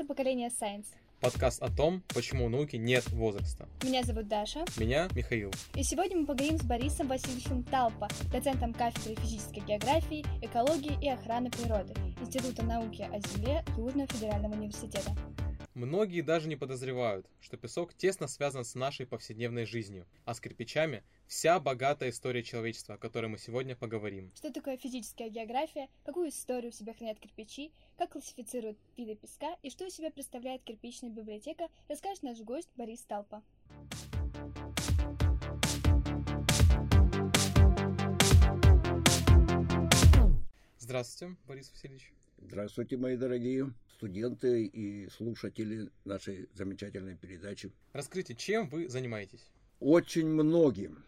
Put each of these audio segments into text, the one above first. Это «Поколение Science». Подкаст о том, почему у науки нет возраста. Меня зовут Даша. Меня Михаил. И сегодня мы поговорим с Борисом Васильевичем Талпа, доцентом кафедры физической географии, экологии и охраны природы Института науки о Земле Южного федерального университета. Многие даже не подозревают, что песок тесно связан с нашей повседневной жизнью, а с кирпичами вся богатая история человечества, о которой мы сегодня поговорим. Что такое физическая география, какую историю в себе хранят кирпичи, как классифицируют виды песка и что из себя представляет кирпичная библиотека, расскажет наш гость Борис Талпа. Здравствуйте, Борис Васильевич. Здравствуйте, мои дорогие студенты и слушатели нашей замечательной передачи. Расскажите, чем вы занимаетесь? Очень многим,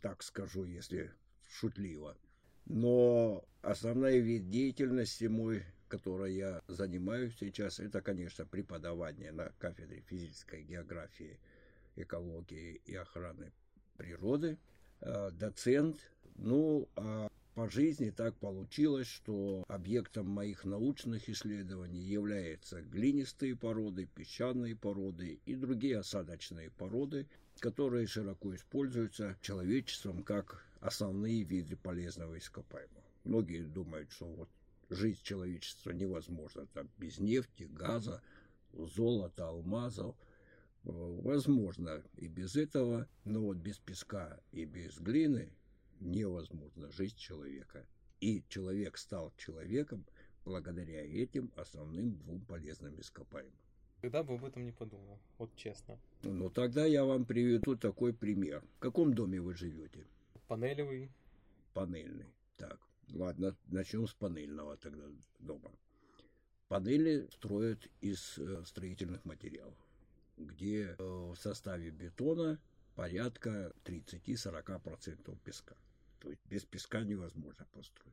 так скажу, если шутливо. Но основной вид деятельности мой, которой я занимаюсь сейчас, это, конечно, преподавание на кафедре физической географии, экологии и охраны природы, доцент, по жизни так получилось, что объектом моих научных исследований являются глинистые породы, песчаные породы и другие осадочные породы, которые широко используются человечеством как основные виды полезного ископаемого. Многие думают, что жизнь человечества невозможна там без нефти, газа, золота, алмазов. Возможно и без этого, но без песка и без глины невозможна жизнь человека. И человек стал человеком благодаря этим основным двум полезным ископаемым. Когда бы об этом не подумал, честно. Тогда я вам приведу такой пример. В каком доме вы живете? Панелевый. Панельный. Так, ладно, начнем с панельного тогда дома. Панели строят из строительных материалов, где в составе бетона порядка 30-40% песка. То есть без песка невозможно построить.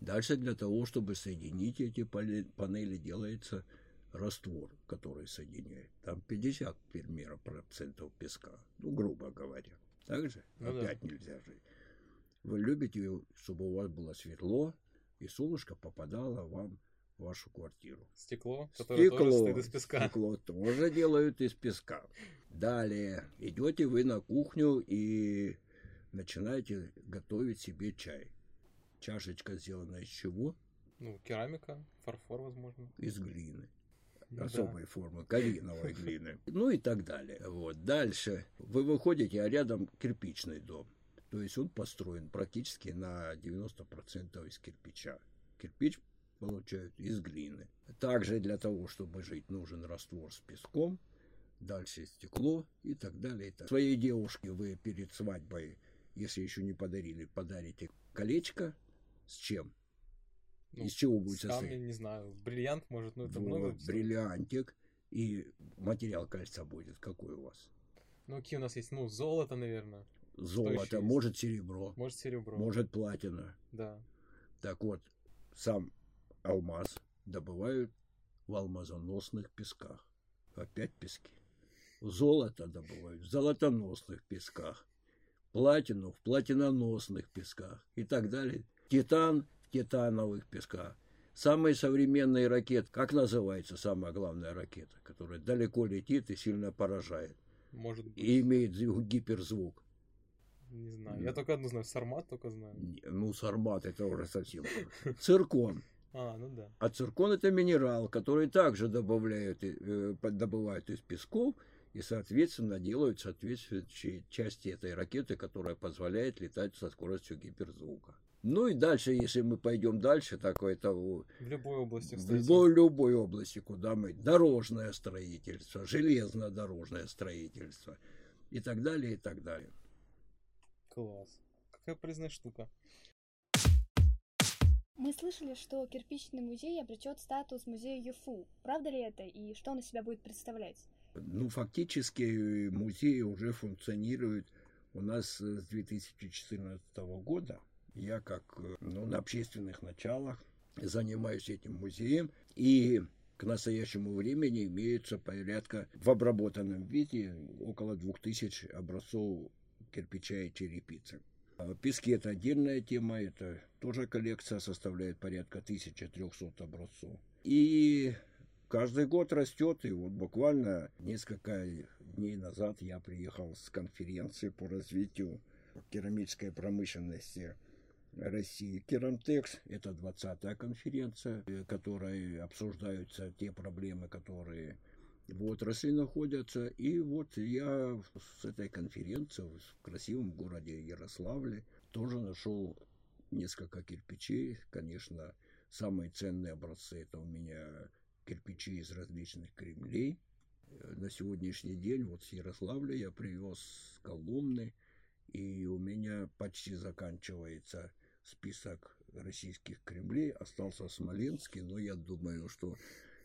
Дальше для того, чтобы соединить эти панели, делается раствор, который соединяет. Там 50% песка, грубо говоря. Так же? Опять нельзя жить. Вы любите, чтобы у вас было светло, и солнышко попадало вам в вашу квартиру. Стекло, которое тоже стоит из песка. Стекло тоже делают из песка. Далее идете вы на кухню и начинаете готовить себе чай. Чашечка сделана из чего? Керамика, фарфор, возможно. Из глины. Особой формы, калиновой глины. И так далее. Дальше вы выходите, а рядом кирпичный дом. То есть он построен практически на 90% из кирпича. Кирпич получают из глины. Также для того, чтобы жить, нужен раствор с песком, дальше стекло и так далее. Своей девушке вы перед свадьбой, если еще не подарили, подарите колечко. С чем? Из чего будет состоять? Камень, не знаю, бриллиант, может, это много. Бриллиантик. И материал кольца будет какой у вас? Какие у нас есть? Золото, наверное. Золото, может, серебро. Может, серебро. Может, платина. Да. Так сам алмаз добывают в алмазоносных песках. Опять пески. Золото добывают в золотоносных песках. Платину в платиноносных песках и так далее. Титан в титановых песках. Самые современные ракеты. Как называется самая главная ракета, которая далеко летит и сильно поражает? Может быть. И имеет гиперзвук. Не знаю. Я только одну знаю. Сармат только знаю. Сармат это уже совсем. Циркон. А циркон это минерал, который также добывают из песков и, соответственно, делают соответствующие части этой ракеты, которая позволяет летать со скоростью гиперзвука. И дальше, если мы пойдем дальше, в любой области, кстати. В любой области, куда мы. Дорожное строительство, железнодорожное строительство и так далее, и так далее. Класс. Какая полезная штука. Мы слышали, что кирпичный музей обретет статус музея ЮФУ. Правда ли это и что он из себя будет представлять? Фактически музей уже функционирует у нас с 2014 года. Я на общественных началах занимаюсь этим музеем. И к настоящему времени имеется порядка в обработанном виде около 2000 образцов кирпича и черепицы. Пески – это отдельная тема, это тоже коллекция составляет порядка 1300 образцов. И каждый год растет, и вот буквально несколько дней назад я приехал с конференции по развитию керамической промышленности России. Керамтекс — это 20-я конференция, в которой обсуждаются те проблемы, которые в отрасли находятся. И вот я с этой конференции в красивом городе Ярославле тоже нашел несколько кирпичей. Конечно, самые ценные образцы — это у меня кирпичи из различных кремлей. На сегодняшний день вот с Ярославля я привез с Коломны, и у меня почти заканчивается список российских кремлей. Остался Смоленский, но я думаю, что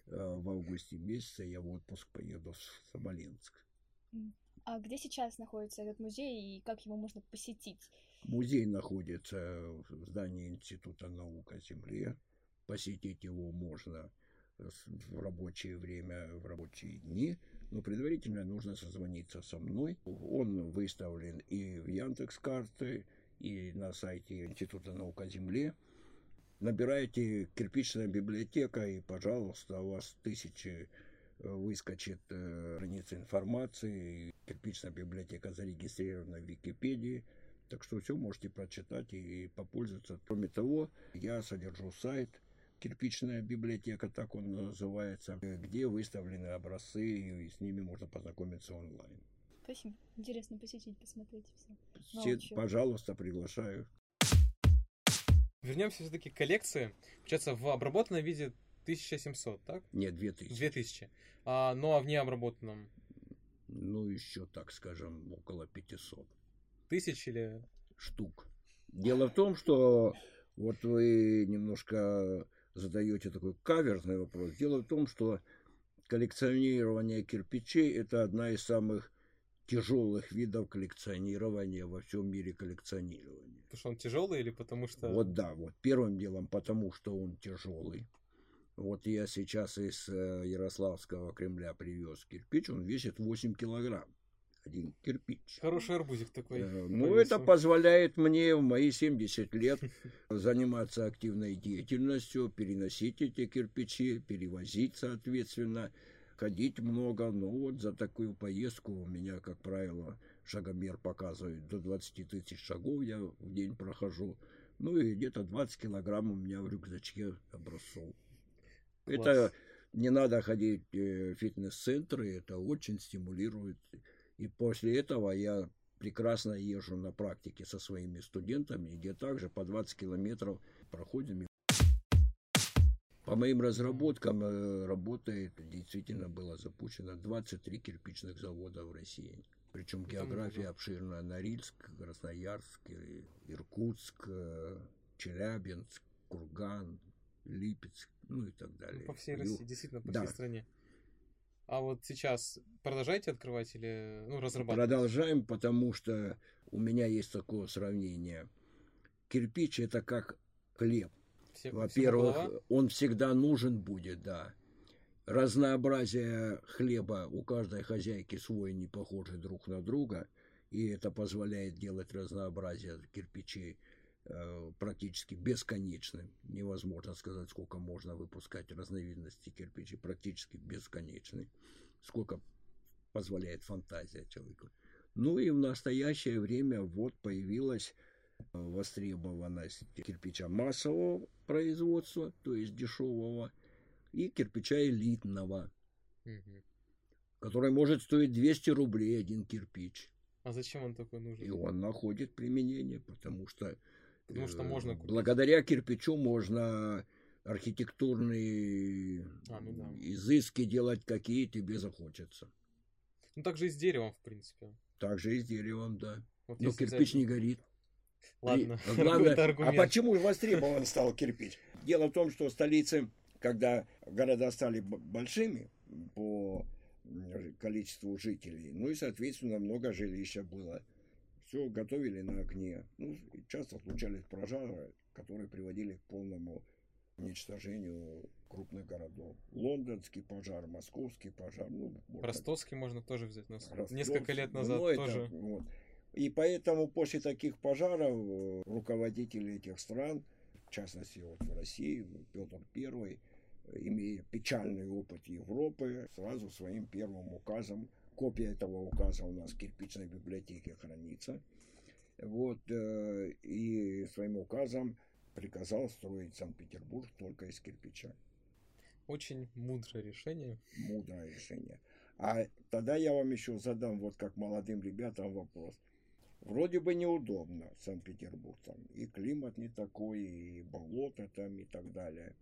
в августе месяце я в отпуск поеду в Смоленск. А где сейчас находится этот музей и как его можно посетить? Музей находится в здании Института наук о Земле. Посетить его можно в рабочее время, в рабочие дни, но предварительно нужно созвониться со мной. Он выставлен и в Яндекс-карты, и на сайте Института наук о Земле. Набираете «Кирпичная библиотека», и, пожалуйста, у вас тысячи выскочит страниц информации. «Кирпичная библиотека» зарегистрирована в Википедии, так что все можете прочитать и попользоваться. Кроме того, я содержу сайт «Кирпичная библиотека», так он называется, где выставлены образцы, и с ними можно познакомиться онлайн. Спасибо. Интересно посетить, посмотреть все. Пожалуйста, приглашаю. Вернемся все-таки к коллекции. Получается, в обработанном виде 1700, так? Нет, 2000. 2000. Ну, а в необработанном? Ну, еще, так скажем, около 500. Тысяч или? Штук. Дело в том, что вот вы немножко задаете такой каверзный вопрос. Дело в том, что коллекционирование кирпичей – это одна из самых тяжелых видов коллекционирования во всем мире коллекционирования. Потому что он тяжелый или потому что… Вот да, вот первым делом потому, что он тяжелый. Вот я сейчас из Ярославского Кремля привез кирпич, он весит 8 килограмм. Один кирпич. Хороший арбузик такой. Ну, это позволяет мне в мои 70 лет заниматься активной деятельностью, переносить эти кирпичи, перевозить, соответственно, ходить много. Но вот за такую поездку у меня, как правило, шагомер показывает до 20 тысяч шагов я в день прохожу. Ну, и где-то 20 килограмм у меня в рюкзачке образцов. Класс. Это не надо ходить в фитнес-центры, это очень стимулирует. И после этого я прекрасно езжу на практике со своими студентами, где также по 20 километров проходим. По моим разработкам работает, действительно было запущено 23 кирпичных завода в России. Причем география обширна: Норильск, Красноярск, Иркутск, Челябинск, Курган, Липецк, ну и так далее. По всей России, действительно, по всей стране. А вот сейчас продолжаете открывать или разрабатывать? Продолжаем, потому что у меня есть такое сравнение. Кирпич — это как хлеб. Во-первых, он всегда нужен будет, да. Разнообразие хлеба у каждой хозяйки свой, не похожий друг на друга. И это позволяет делать разнообразие кирпичей практически бесконечным. Невозможно сказать, сколько можно выпускать разновидностей кирпичей. Практически бесконечный. Сколько позволяет фантазия человеку. Ну и в настоящее время вот появилась востребованность кирпича массового производства, то есть дешевого, и кирпича элитного, который может стоить 200 рублей один кирпич. А зачем он такой нужен? И он находит применение, потому что можно купить. Благодаря кирпичу можно архитектурные изыски делать, какие тебе захочется. Ну, так же и с деревом, в принципе. Так же и с деревом, да. Вот. Но кирпич не горит. Ладно. Главное, а почему востребован стал кирпич? Дело в том, что столицы, когда города стали большими по количеству жителей, ну и, соответственно, много жилища было. Все готовили на огне. Ну, часто случались пожары, которые приводили к полному уничтожению крупных городов. Лондонский пожар, московский пожар. Ну, Ростовский можно тоже взять на слух. Несколько лет назад тоже. И поэтому после таких пожаров руководители этих стран, в частности вот в России, Петр Первый, имея печальный опыт Европы, сразу своим первым указом, копия этого указа у нас в Кирпичной библиотеке хранится, вот, и своим указом приказал строить Санкт-Петербург только из кирпича. Очень мудрое решение. Мудрое решение. А тогда я вам еще задам, вот как молодым ребятам, вопрос. Вроде бы неудобно Санкт-Петербург, там и климат не такой, и болото там, и так далее.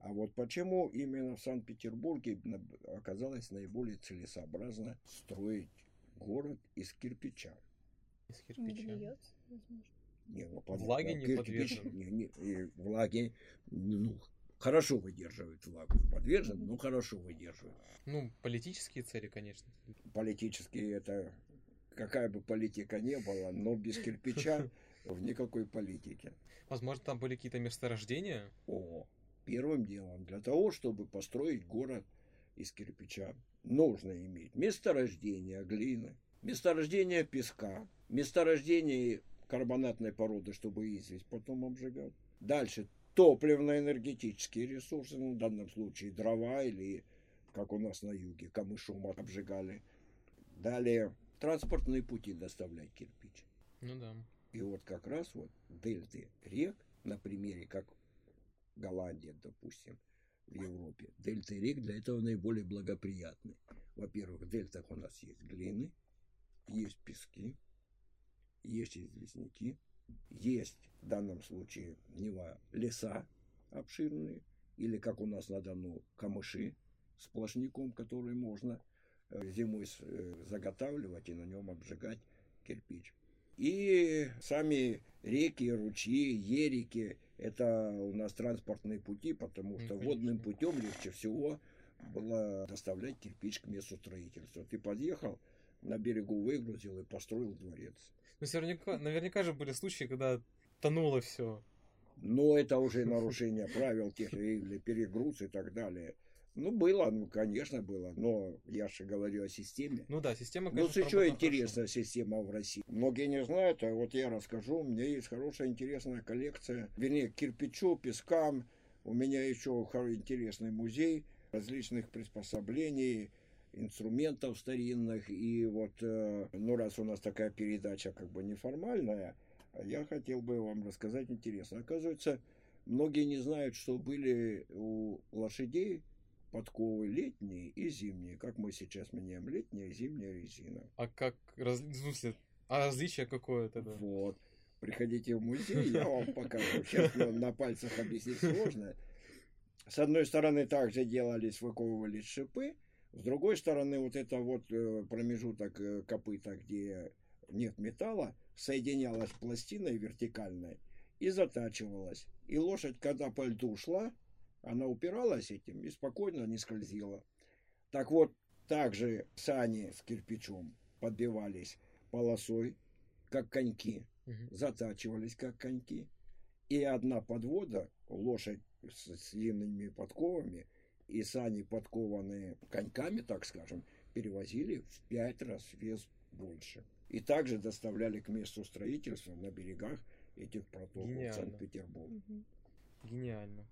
А вот почему именно в Санкт-Петербурге оказалось наиболее целесообразно строить город из кирпича? Из кирпича. Не бьется, возможно. Не, ну, влаги не подвержен. Влаги, ну, хорошо выдерживают влагу. Подвержен, но хорошо выдерживают. Ну, политические цели, конечно. Политические, это какая бы политика ни была, но без кирпича в никакой политике. Возможно, там были какие-то месторождения? О, первым делом, для того, чтобы построить город из кирпича, нужно иметь месторождение глины, месторождение песка, месторождение карбонатной породы, чтобы известь потом обжигать. Дальше топливно-энергетические ресурсы, в данном случае дрова или, как у нас на юге, камышом обжигали. Далее транспортные пути доставлять кирпич. Ну да. И вот как раз вот дельты рек, на примере, как Голландия, допустим, в Европе, дельты рек для этого наиболее благоприятны. Во-первых, в дельтах у нас есть глины, есть пески, есть известняки, есть в данном случае Нева леса обширные, или как у нас на Дону камыши с сплошняком, который можно зимой заготавливать и на нем обжигать кирпич. И сами реки, ручьи, ерики – это у нас транспортные пути, потому что водным путем легче всего было доставлять кирпич к месту строительства. Ты подъехал, на берегу выгрузил и построил дворец. Ну, наверняка же были случаи, когда тонуло все. Но это уже нарушение правил тех или перегруз и так далее. Ну, было, ну, конечно, было. Но я же говорю о системе. Ну да, система, конечно, ну, еще интересная хорошо. Система в России. Многие не знают, а вот я расскажу. У меня есть хорошая, интересная коллекция. Вернее, кирпичу, пескам. У меня еще интересный музей различных приспособлений, инструментов старинных. И вот, ну, раз у нас такая передача как бы неформальная, я хотел бы вам рассказать интересно. Оказывается, многие не знают, что были у лошадей подковы летние и зимние. Как мы сейчас меняем летняя и зимняя резина. А как различие какое-то? Да? Вот. Приходите в музей, я вам покажу. Сейчас на пальцах объяснить сложно. С одной стороны, также делались, выковывались шипы. С другой стороны, вот это вот промежуток копыта, где нет металла, соединялась пластиной вертикальной и затачивалась. И лошадь, когда по льду шла, она упиралась этим и спокойно не скользила. Так вот, также сани с кирпичом подбивались полосой, как коньки, затачивались, как коньки. И одна подвода, лошадь с длинными подковами, и сани, подкованные коньками, так скажем, перевозили в 5 раз вес больше. И также доставляли к месту строительства на берегах этих протоков Санкт-Петербурга. Гениально.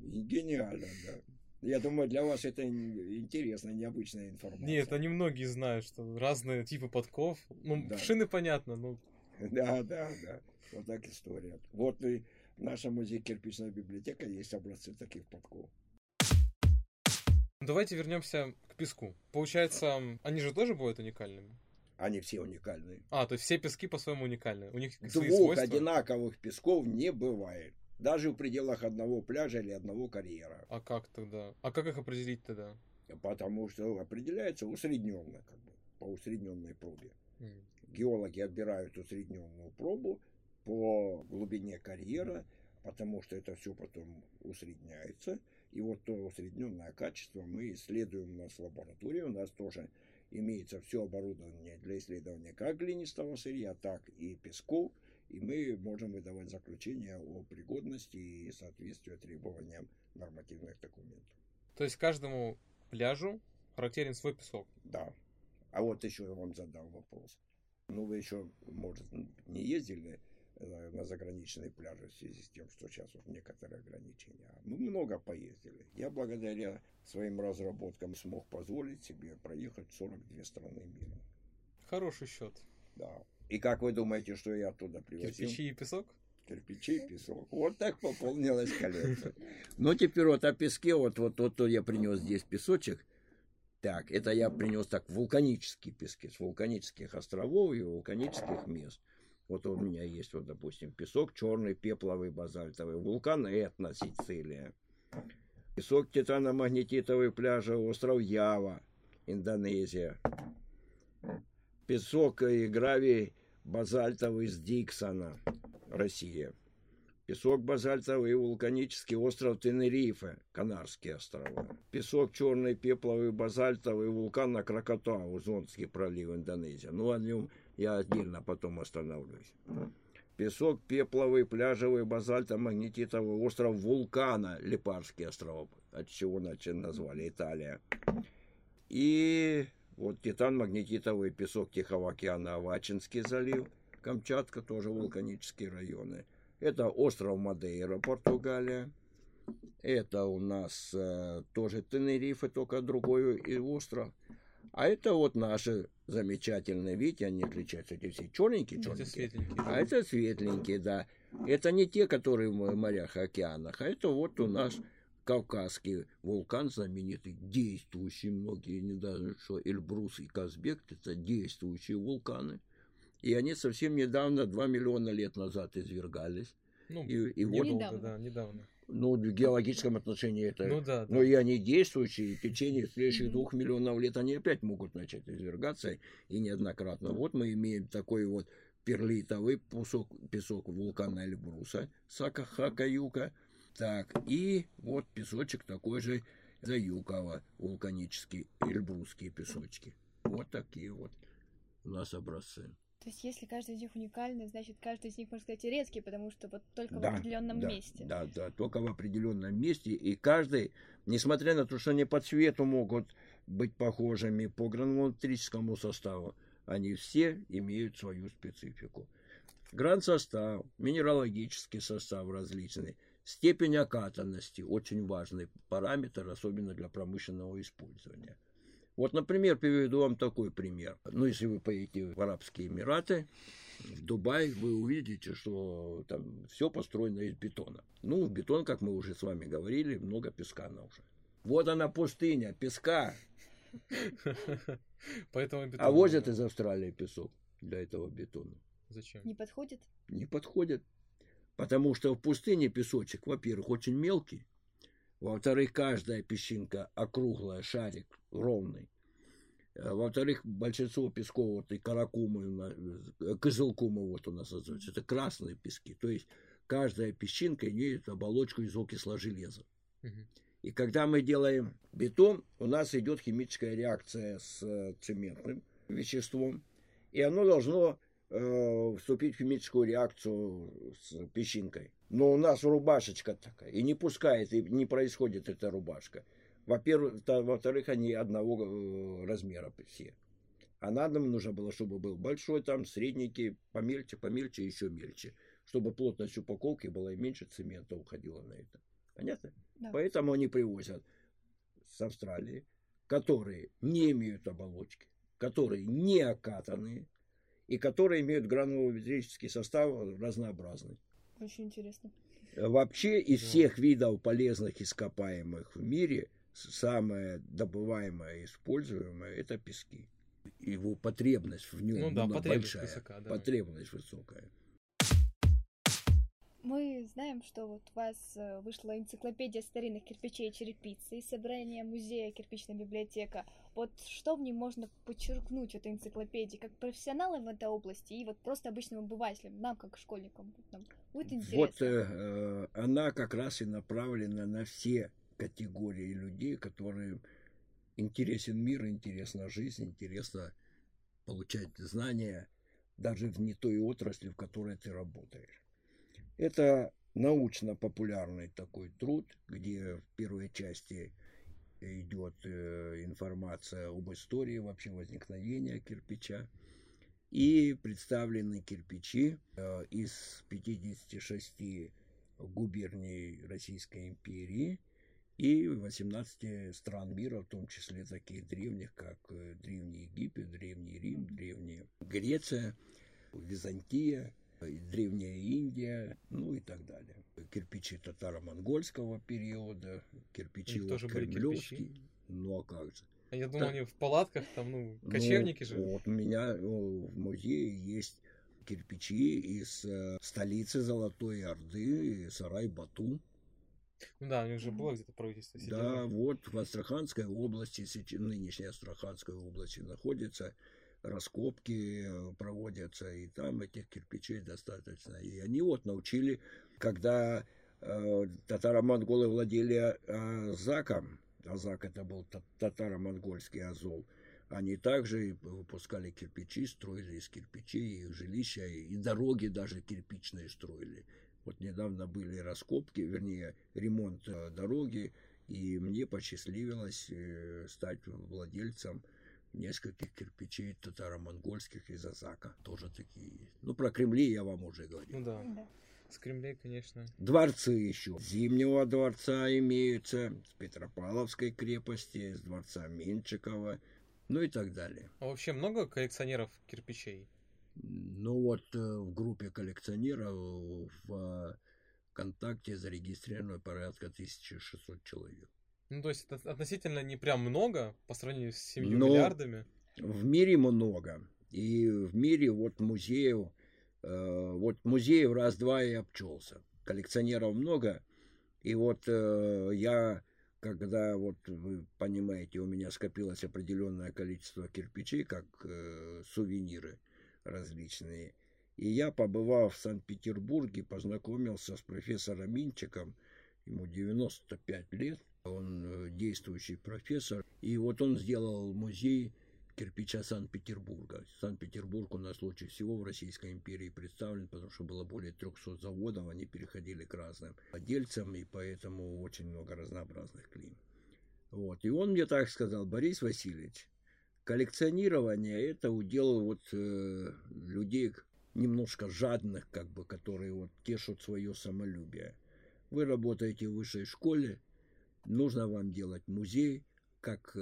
Гениально, да. Я думаю, для вас это интересная, необычная информация. Нет, они многие знают, что разные типы подков. Ну, да. Шины понятно, но... Да. Вот так история. Вот и в нашем музее Кирпичная библиотека есть образцы таких подков. Давайте вернемся к песку. Получается, они же тоже бывают уникальными? Они все уникальные. А, то есть все пески по-своему уникальны? У них свои свойства? Двух одинаковых песков не бывает. Даже в пределах одного пляжа или одного карьера. А как тогда? А как их определить тогда? Потому что определяется усредненно, как бы, по усредненной пробе. Геологи отбирают усредненную пробу по глубине карьера, потому что это все потом усредняется. И вот то усредненное качество мы исследуем у нас в лаборатории. У нас тоже имеется все оборудование для исследования как глинистого сырья, так и песков. И мы можем выдавать заключение о пригодности и соответствии требованиям нормативных документов. То есть каждому пляжу характерен свой песок? Да. А вот еще я вам задам вопрос. Ну, вы еще, может, не ездили на заграничные пляжи в связи с тем, что сейчас вот некоторые ограничения. Мы много поездили. Я благодаря своим разработкам смог позволить себе проехать 42 страны мира. Хороший счет. Да. И как вы думаете, что я оттуда привозил? Кирпичи и песок? Кирпичи и песок. Вот так пополнилась коллекция. Ну, теперь вот о песке. Вот я принес здесь песочек. Так, это я принес так вулканические пески с вулканических островов и вулканических мест. Вот у меня есть, вот, допустим, песок черный, пепловый, базальтовый, вулкан Этна, Сицилия. Песок титано-магнетитовый пляжа, остров Ява, Индонезия. Песок и гравий базальтовый с Диксона, Россия. Песок базальтовый и вулканический остров Тенерифе, Канарские острова. Песок черный, пепловый, базальтовый, вулкан на Кракатау, Зонский пролив, Индонезия. Ну, о нем я отдельно потом остановлюсь. Песок пепловый, пляжевый, базальто-магнетитовый остров вулкана, Липарские острова, от чего назвали Италия. И вот титан-магнетитовый песок Тихого океана, Авачинский залив, Камчатка, тоже вулканические районы. Это остров Мадейра, Португалия. Это у нас тоже Тенерифе, только другой и остров. А это вот наши замечательные, видите, они отличаются. Эти все черненькие. А это светленькие, да. Это не те, которые в морях и океанах. А это вот у нас кавказский вулкан знаменитый, действующий. Многие не знают, что Эльбрус и Казбек – это действующие вулканы. И они совсем недавно, 2 миллиона лет назад извергались. Ну, и вот, недавно. Да, недавно. Ну, в геологическом отношении это... Ну, да, да. Но и они действующие, и в течение следующих 2 миллионов лет они опять могут начать извергаться, и неоднократно. Вот мы имеем такой вот перлитовый песок вулкана Эльбруса, Сакахакаюка. Так, и вот песочек такой же Заюкова, вулканический, эльбрусские песочки. Вот такие вот у нас образцы. То есть, если каждый из них уникальный, значит, каждый из них, можно сказать, и редкий, потому что вот только в определенном месте. Да, да, только в определенном месте. И каждый, несмотря на то, что они по цвету могут быть похожими по гранулометрическому составу, они все имеют свою специфику. Гран-состав, минералогический состав различный, степень окатанности, очень важный параметр, особенно для промышленного использования. Вот, например, приведу вам такой пример. Ну, если вы поедете в Арабские Эмираты, в Дубай, вы увидите, что там все построено из бетона. Ну, в бетон, как мы уже с вами говорили, много песка на уже. Вот она пустыня, песка. А возят из Австралии песок для этого бетона. Зачем? Не подходит? Не подходит. Потому что в пустыне песочек, во-первых, очень мелкий. Во-вторых, каждая песчинка округлая, шарик ровный. Во-вторых, большинство песков, вот и кызылкумы вот у нас называется, это красные пески. То есть, каждая песчинка имеет оболочку из окисло железа. Угу. И когда мы делаем бетон, у нас идет химическая реакция с цементным веществом. И оно должно вступить в химическую реакцию с песчинкой. Но у нас рубашечка такая, и не пускает, и не происходит эта рубашка. Во-первых, во-вторых, они одного размера все. А на дом нужно было, чтобы был большой, там средненький, помельче, помельче, еще мельче. Чтобы плотность упаковки была и меньше, цемента уходило на это. Понятно? Да. Поэтому они привозят с Австралии, которые не имеют оболочки, которые не окатанные, и которые имеют гранулометрический состав разнообразный. Очень интересно. Вообще из всех видов полезных ископаемых в мире самое добываемое и используемое – это пески. Его потребность в нем потребность большая, высока, да. Потребность высокая. Мы знаем, что вот у вас вышла энциклопедия старинных кирпичей и черепицы, собрание музея «Кирпичная библиотека». Вот что в ней можно подчеркнуть в этой энциклопедии, как профессионалам в этой области и вот просто обычным обывателям, нам, как школьникам? Будет интересно. Вот она как раз и направлена на все категории людей, которым интересен мир, интересна жизнь, интересно получать знания даже в не той отрасли, в которой ты работаешь. Это научно-популярный такой труд, где в первой части идет информация об истории вообще возникновения кирпича. И представлены кирпичи из 56 губерний Российской империи и 18 стран мира, в том числе таких древних, как Древний Египет, Древний Рим, Древняя Греция, Византия, Древняя Индия, ну и так далее. Кирпичи татаро-монгольского периода, кирпичи кремлевские. Ну а как же? Я думал, они в палатках, там, ну, кочевники живут. Вот у меня в музее есть кирпичи из столицы Золотой Орды, Сарай-Бату. Да, у них уже было где-то правительство. Да, вот в Астраханской области, нынешней Астраханской области находится, раскопки проводятся, и там этих кирпичей достаточно. И они вот научили, когда татаро-монголы владели Азаком, Азак — это был татаро-монгольский Азов. Они также выпускали кирпичи, строили из кирпичей, их жилища, и дороги даже кирпичные строили. Вот недавно были раскопки, вернее, ремонт дороги, и мне посчастливилось стать владельцем нескольких кирпичей татаро-монгольских из Азака. Тоже такие. Ну, про Кремли я вам уже говорил. Ну да. С Кремля, конечно. Дворцы еще. Зимнего дворца имеются, с Петропавловской крепости, с дворца Меньшикова, ну и так далее. А вообще много коллекционеров кирпичей? Ну вот в группе коллекционеров в ВКонтакте зарегистрировано порядка 1600 человек. Ну то есть это относительно не прям много по сравнению с 7 миллиардами? В мире много. И в мире вот музеев... Вот музеев раз-два и обчелся. Коллекционеров много. И вот я, когда, вот вы понимаете, у меня скопилось определенное количество кирпичей, как сувениры различные. И я, побывав в Санкт-Петербурге, познакомился с профессором Минчиком. Ему 95 лет. Он действующий профессор. И вот он сделал музей кирпича Санкт-Петербурга. Санкт-Петербург у нас лучше всего в Российской империи представлен, потому что было более 300 заводов, они переходили к разным владельцам, и поэтому очень много разнообразных клим. Вот. И он мне так сказал: Борис Васильевич, коллекционирование — это удел вот, людей немножко жадных, как бы, которые вот тешат свое самолюбие. Вы работаете в высшей школе, нужно вам делать музей, как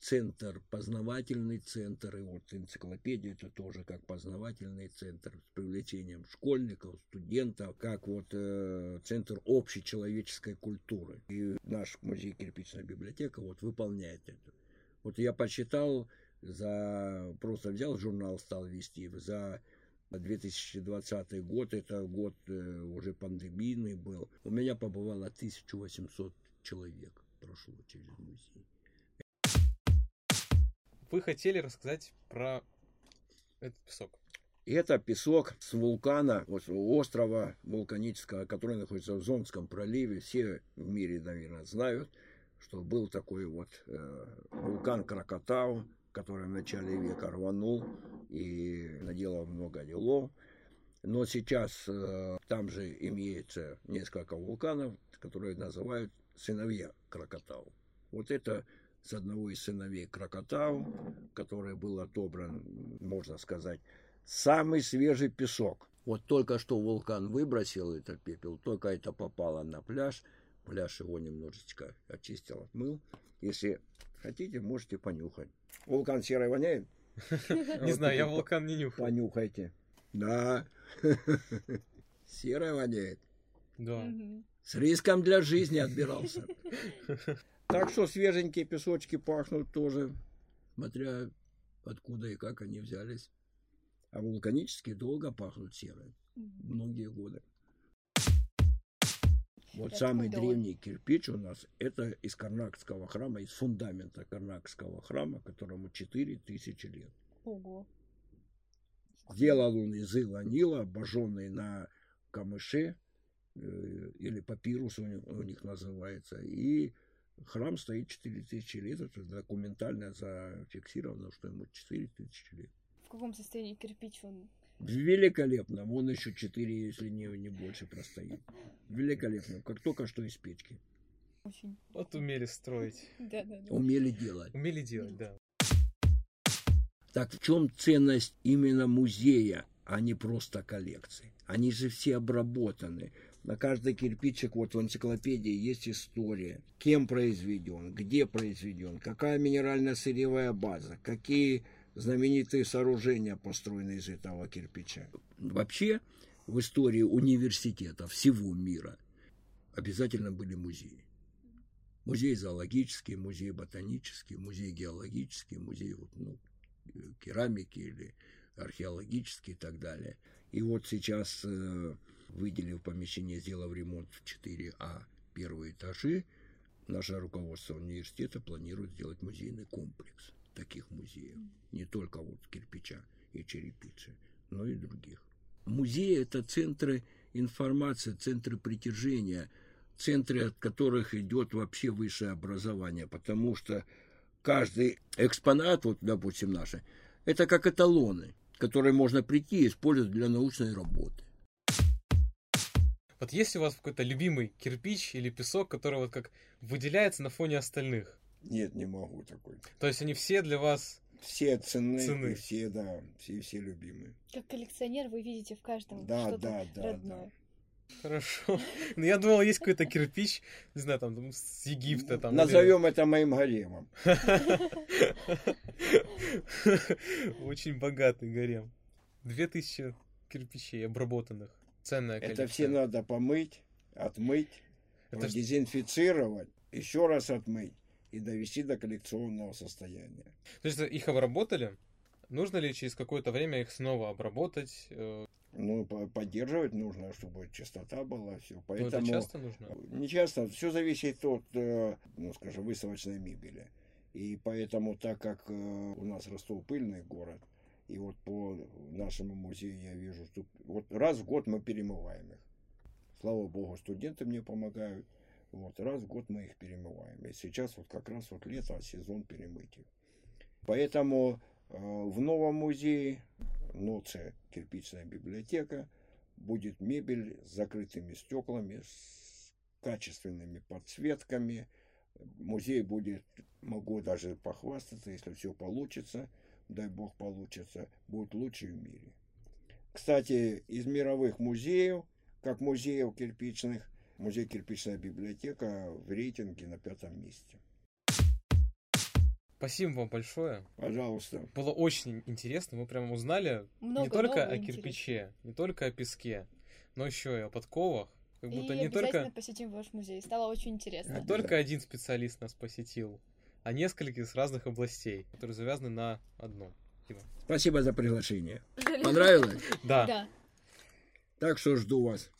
центр, познавательный центр, и вот энциклопедия — это тоже как познавательный центр с привлечением школьников, студентов, как вот центр общечеловеческой культуры. И наш музей «Кирпичная библиотека» вот выполняет это. Вот я посчитал, просто взял журнал, стал вести, за 2020 год, это год уже пандемийный был, у меня побывало 1800 человек, прошло через музей. Вы хотели рассказать про этот песок? Это песок с вулкана, вот острова вулканического, который находится в Зонском проливе. Все в мире, наверное, знают, что был такой вот вулкан Кракатау, который в начале века рванул и наделал много делов. Но сейчас там же имеется несколько вулканов, которые называют сыновья Кракатау. Вот это с одного из сыновей Кракатау, который был отобран, можно сказать, самый свежий песок. Вот только что вулкан выбросил этот пепел, только это попало на пляж. Пляж его немножечко очистил, отмыл. Если хотите, можете понюхать. Вулкан серый воняет? Не знаю, я вулкан не нюхаю. Понюхайте. Да. Серый воняет. Да. С риском для жизни отбирался. Так что свеженькие песочки пахнут тоже, смотря откуда и как они взялись. А вулканические долго пахнут серой, многие годы. Вот самый древний кирпич у нас — это из Карнакского храма, из фундамента Карнакского храма, которому 4000 лет. Ого. Делал он из иланила, обожженный на камыше, или папирус у них называется, и храм стоит 4000 лет, это документально зафиксировано, что ему 4000 лет. В каком состоянии кирпич он? Великолепно, он еще 4, если не больше, простоит. Великолепно, как только что из печки. Очень. Вот умели строить. Да. Умели делать. Умели делать, да. Так в чем ценность именно музея, а не просто коллекции? Они же все обработаны. На каждый кирпичик, вот в энциклопедии есть история. Кем произведен, где произведен, какая минерально-сырьевая база, какие знаменитые сооружения построены из этого кирпича. Вообще в истории университета всего мира обязательно были музеи. Музей зоологический, музей ботанический, музей геологический, музей керамики или археологический и так далее. И вот сейчас, выделив помещение, сделав ремонт в 4А первые этажи, наше руководство университета планирует сделать музейный комплекс таких музеев. Не только вот кирпича и черепицы, но и других. Музеи – это центры информации, центры притяжения, центры, от которых идет вообще высшее образование, потому что каждый экспонат, вот, допустим, наши, это как эталоны, которые можно прийти и использовать для научной работы. Вот есть у вас какой-то любимый кирпич или песок, который вот как выделяется на фоне остальных? Нет, не могу такой. То есть они все для вас... Все ценны. Все, да, все любимые. Как коллекционер вы видите в каждом что-то родное. Да. Хорошо. Но я думал, есть какой-то кирпич, не знаю, там, с Египта. Там, назовем или... это моим гаремом. Очень богатый гарем. 2000 кирпичей обработанных. Ценная коллекция. Это все надо помыть, отмыть, дезинфицировать, еще раз отмыть и довести до коллекционного состояния. То есть их обработали? Нужно ли через какое-то время их снова обработать? Ну, поддерживать нужно, чтобы чистота была, все. Поэтому это часто нужно? Не часто. Все зависит от, скажем, выставочной мебели. И поэтому, так как у нас Ростов пыльный город, и вот по нашему музею я вижу, что вот раз в год мы перемываем их. Слава богу, студенты мне помогают. Вот раз в год мы их перемываем. И сейчас вот как раз вот лето, сезон перемытий. Поэтому в новом музее, НОЦе, кирпичная библиотека, будет мебель с закрытыми стеклами, с качественными подсветками. Музей будет, могу даже похвастаться, если все получится, дай бог получится, будет лучший в мире. Кстати, из мировых музеев, как музеев кирпичных, музей кирпичная библиотека в рейтинге на 5-м месте. Спасибо вам большое. Пожалуйста. Было очень интересно. Мы прямо узнали много, не только о кирпиче, не только о песке, но еще и о подковах. Как будто и не обязательно только... посетим ваш музей. Стало очень интересно. Не только один специалист нас посетил, а нескольких с разных областей, которые завязаны на одном. Спасибо за приглашение. Понравилось? Да. Так что жду вас.